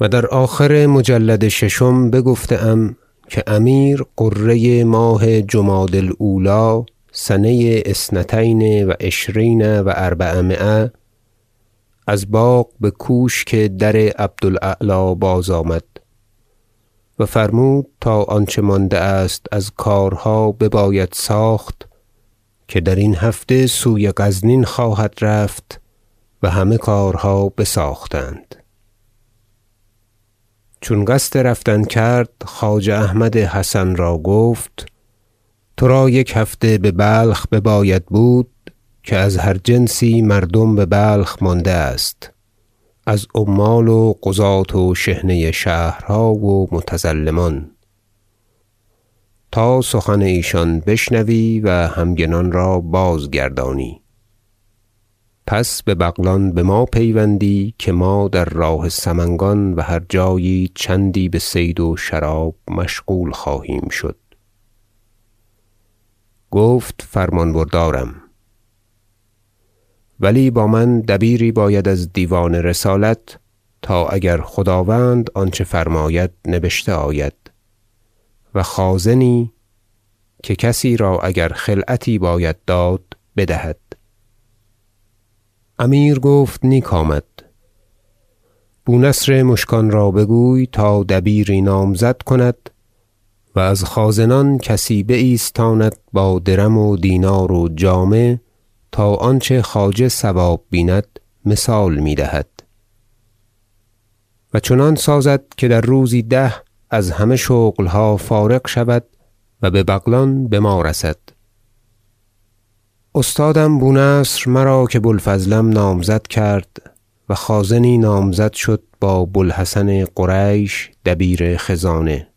و در آخر مجلد ششم بگفتم که امیر قره ماه جمادی الاولی سنه 22 و 400 از باغ به کوش که در عبدالاعلی باز آمد و فرمود تا آنچه مانده است از کارها بباید ساخت که در این هفته سوی غزنین خواهد رفت و همه کارها بساختند. چون قصد رفتن کرد خواجه احمد حسن را گفت تو را 1 هفته به بلخ بباید بود که از هر جنسی مردم به بلخ مانده است، از عمال و قضات و شحنه شهرها و متظلمان، تا سخن ایشان بشنوی و همگنان را بازگردانی. پس به بغلان به ما پیوندی که ما در راه سمنگان و هر جایی چندی به صید و شراب مشغول خواهیم شد. گفت فرمانبردارم، ولی با من دبیری باید از دیوان رسالت تا اگر خداوند آنچه فرماید نبشته آید، و خازنی که کسی را اگر خلعتی باید داد بدهد. امیر گفت نیک آمد. بونصر مشکان را بگوی تا دبیری نامزد کند و از خازنان کسی بایستاند با درم و دینار و جامه تا آنچه خواجه ثواب بیند مثال می دهد. و چنان سازد که در روزی 10 از همه شغلها فارغ شود و به بغلان به ما رسد. استادم بونصر مرا که بوالفضلم نامزد کرد و خازنی نامزد شد با بوالحسن قریش دبیر خزانه.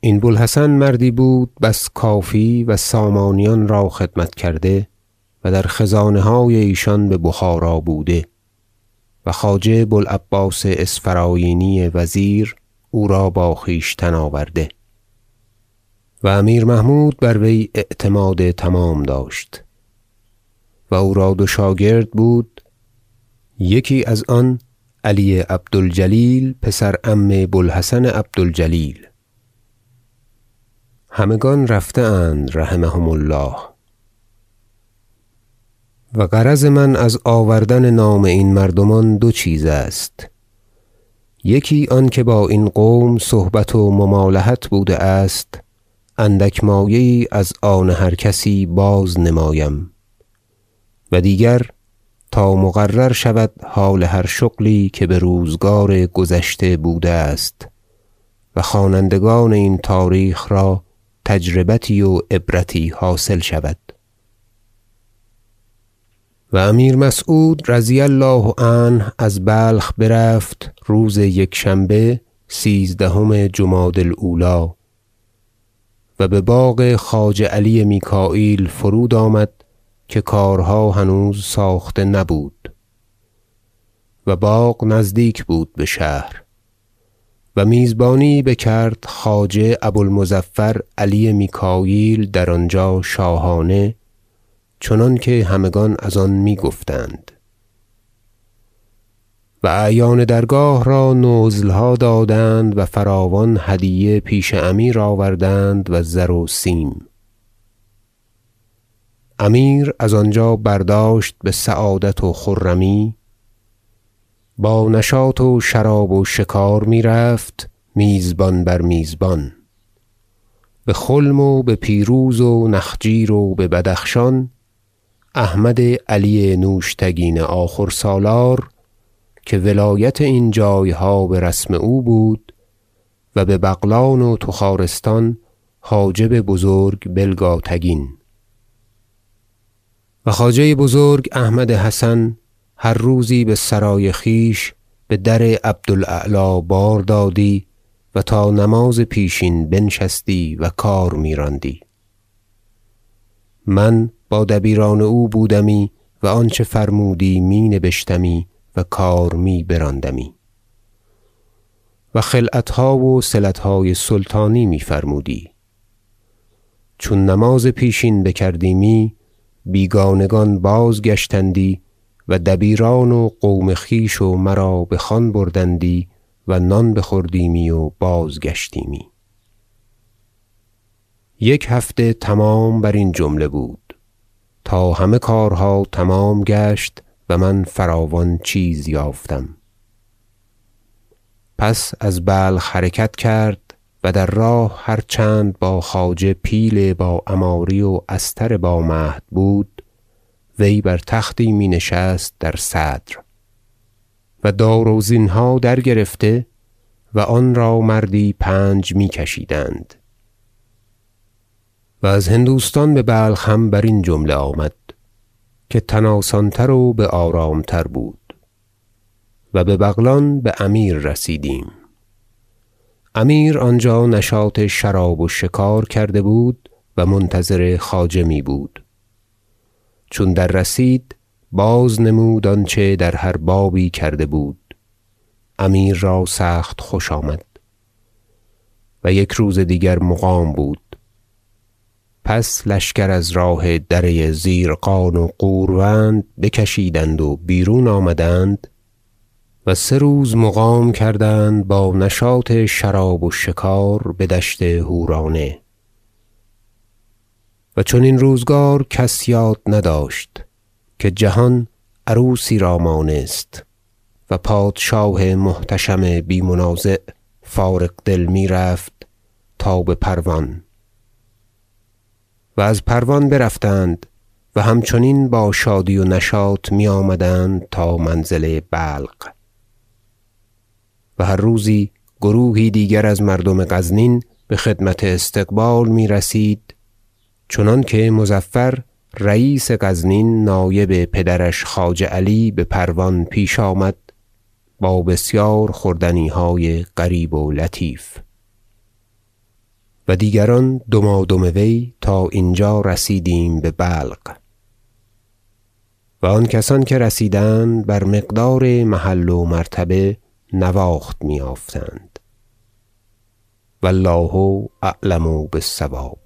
این بوالحسن مردی بود بس کافی و سامانیان را خدمت کرده و در خزانه های ایشان به بخارا بوده و خواجه بوالعباس اسفراینی وزیر او را با خویشتن آورده و امیر محمود بر وی اعتماد تمام داشت و او را 2 شاگرد بود، یکی از آن علی عبدالجلیل پسر عم بوالحسن عبدالجلیل. همگان رفته اند رحمهم الله. و غرض من از آوردن نام این مردمان 2 چیز است: یکی آن که با این قوم صحبت و ممالحت بوده است اندک مایه‌ای از آن هر کسی باز نمایم، و دیگر تا مقرر شود حال هر شغلی که به روزگار گذشته بوده است و خوانندگان این تاریخ را تجربتی و عبرتی حاصل شود. و امیر مسعود رضی الله عنه از بلخ برفت روز 1 شنبه 13 جمادی الاولی و به باغ خواجه علی میکائیل فرود آمد که کارها هنوز ساخته نبود و باغ نزدیک بود به شهر و میزبانی بکرد خواجه ابوالمظفر علی میکائیل در آنجا شاهانه، چنان که همگان از آن میگفتند. و اعیان درگاه را نزلها دادند و فراوان هدیه پیش امیر آوردند و زر و سیم. امیر از آنجا برداشت به سعادت و خرمی، با نشاط و شراب و شکار می رفت میزبان بر میزبان، به خلم و به پیروز و نخجیر و به بدخشان. احمد علی نوشتگین آخر سالار که ولایت این جایها به رسم او بود و به بغلان و تخارستان حاجب بزرگ بلگاتگین. و خواجه بزرگ احمد حسن هر روزی به سرای خیش به در عبدالاعلی بار دادی و تا نماز پیشین بنشستی و کار می‌راندی. من با دبیران او بودمی و آنچه فرمودی می نبشتمی و کار می براندمی و خلعتها و صلتهای سلطانی می فرمودی. چون نماز پیشین بکردیمی بیگانگان بازگشتندی و دبیران و قوم خویش و مرا به خوان بردندی و نان بخوردیمی و بازگشتیمی. یک هفته تمام بر این جمله بود تا همه کارها تمام گشت و من فراوان چیز یافتم. پس از بلخ حرکت کرد و در راه هر چند با خواجه پیل با عماری و استر با مهد بود، وی بر تختی می نشست در صدر و دار و زینها در گرفته و آن را مردی 5 می کشیدند. و از هندوستان به بلخ هم بر این جمله آمد که تناسانتر و به آرامتر بود. و به بغلان به امیر رسیدیم. امیر آنجا نشاط شراب و شکار کرده بود و منتظر خواجه می بود. چون در رسید باز نمود آنچه در هر بابی کرده بود. امیر را سخت خوش آمد و یک روز دیگر مقام بود. پس لشکر از راه دره زیرقان و قوروند بکشیدند و بیرون آمدند و 3 روز مقام کردند با نشاط شراب و شکار به دشت هورانه. و چون این روزگار کس یاد نداشت که جهان عروسی را مانست و پادشاه محتشم بی منازع فارغ دل می رفت تا به پروان. و از پروان برفتند و همچنین با شادی و نشاط می آمدند تا منزل بلق. و هر روزی گروهی دیگر از مردم غزنین به خدمت استقبال می رسید، چنان که مظفر رئیس غزنین نایب پدرش خواجه علی به پروان پیش آمد با بسیار خوردنی های غریب و لطیف. و دیگران دمادم وی تا اینجا رسیدیم به بلق. و آن کسان که رسیدند بر مقدار محل و مرتبه نواخت میافتند. والله اعلم بالصواب.